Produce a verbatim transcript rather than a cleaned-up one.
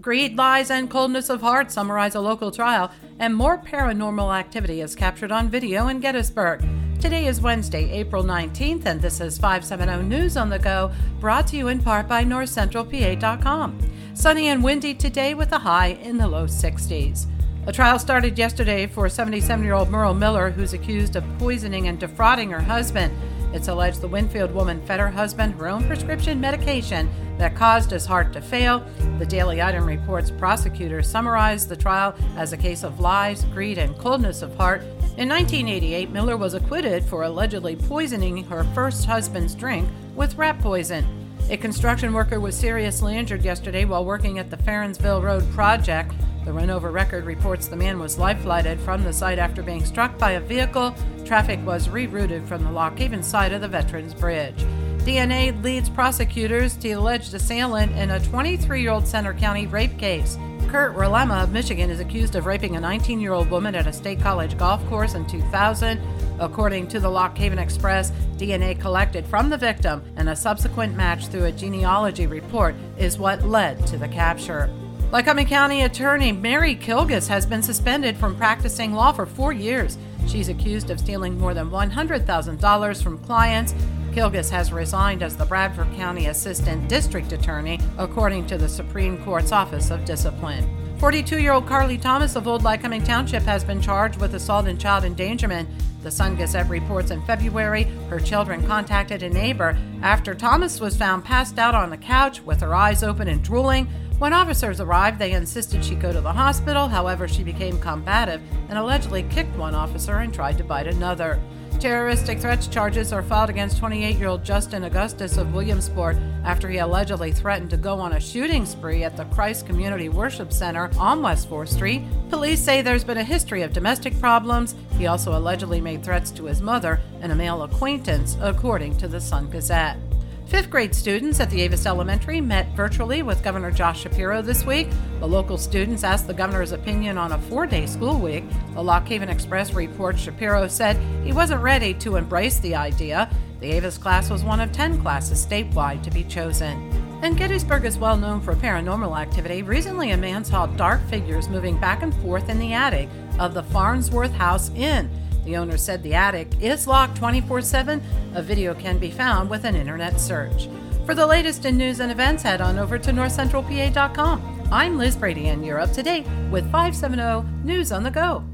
Greed, lies, and coldness of heart summarize a local trial, and more paranormal activity is captured on video in Gettysburg. Today is Wednesday, April nineteenth, and this is five seventy News on the Go, brought to you in part by North Central P A dot com. Sunny and windy today with a high in the low sixties. A trial started yesterday for seventy-seven-year-old Merle Miller, who's accused of poisoning and defrauding her husband. It's alleged the Winfield woman fed her husband her own prescription medication that caused his heart to fail. The Daily Item reports prosecutors summarized the trial as a case of lies, greed, and coldness of heart. In nineteen eighty-eight, Miller was acquitted for allegedly poisoning her first husband's drink with rat poison. A construction worker was seriously injured yesterday while working at the Farrensville Road Project. The Runover Record reports the man was life-flighted from the site after being struck by a vehicle. Traffic was rerouted from the Lock Haven side of the Veterans Bridge. D N A leads prosecutors to alleged assailant in a twenty-three-year-old Center County rape case. Kurt Rilema of Michigan is accused of raping a nineteen-year-old woman at a state college golf course in two thousand. According to the Lock Haven Express, D N A collected from the victim and a subsequent match through a genealogy report is what led to the capture. Lycoming County Attorney Mary Kilgus has been suspended from practicing law for four years. She's accused of stealing more than one hundred thousand dollars from clients. Kilgus has resigned as the Bradford County Assistant District Attorney, according to the Supreme Court's Office of Discipline. forty-two-year-old Carly Thomas of Old Lycoming Township has been charged with assault and child endangerment. The Sun Gazette reports in February, her children contacted a neighbor after Thomas was found passed out on the couch with her eyes open and drooling. When officers arrived, they insisted she go to the hospital. However, she became combative and allegedly kicked one officer and tried to bite another. Terroristic threats charges are filed against twenty-eight-year-old Justin Augustus of Williamsport after he allegedly threatened to go on a shooting spree at the Christ Community Worship Center on West fourth Street. Police say there's been a history of domestic problems. He also allegedly made threats to his mother and a male acquaintance, according to the Sun Gazette. Fifth grade students at the Avis Elementary met virtually with Governor Josh Shapiro this week. The local students asked the governor's opinion on a four-day school week. The Lock Haven Express reports Shapiro said he wasn't ready to embrace the idea. The Avis class was one of ten classes statewide to be chosen. And Gettysburg is well known for paranormal activity. Recently, a man saw dark figures moving back and forth in the attic of the Farnsworth House Inn. The owner said the attic is locked twenty-four seven. A video can be found with an internet search. For the latest in news and events, head on over to North Central P A dot com. I'm Liz Brady, and you're up to date with five seventy News on the Go.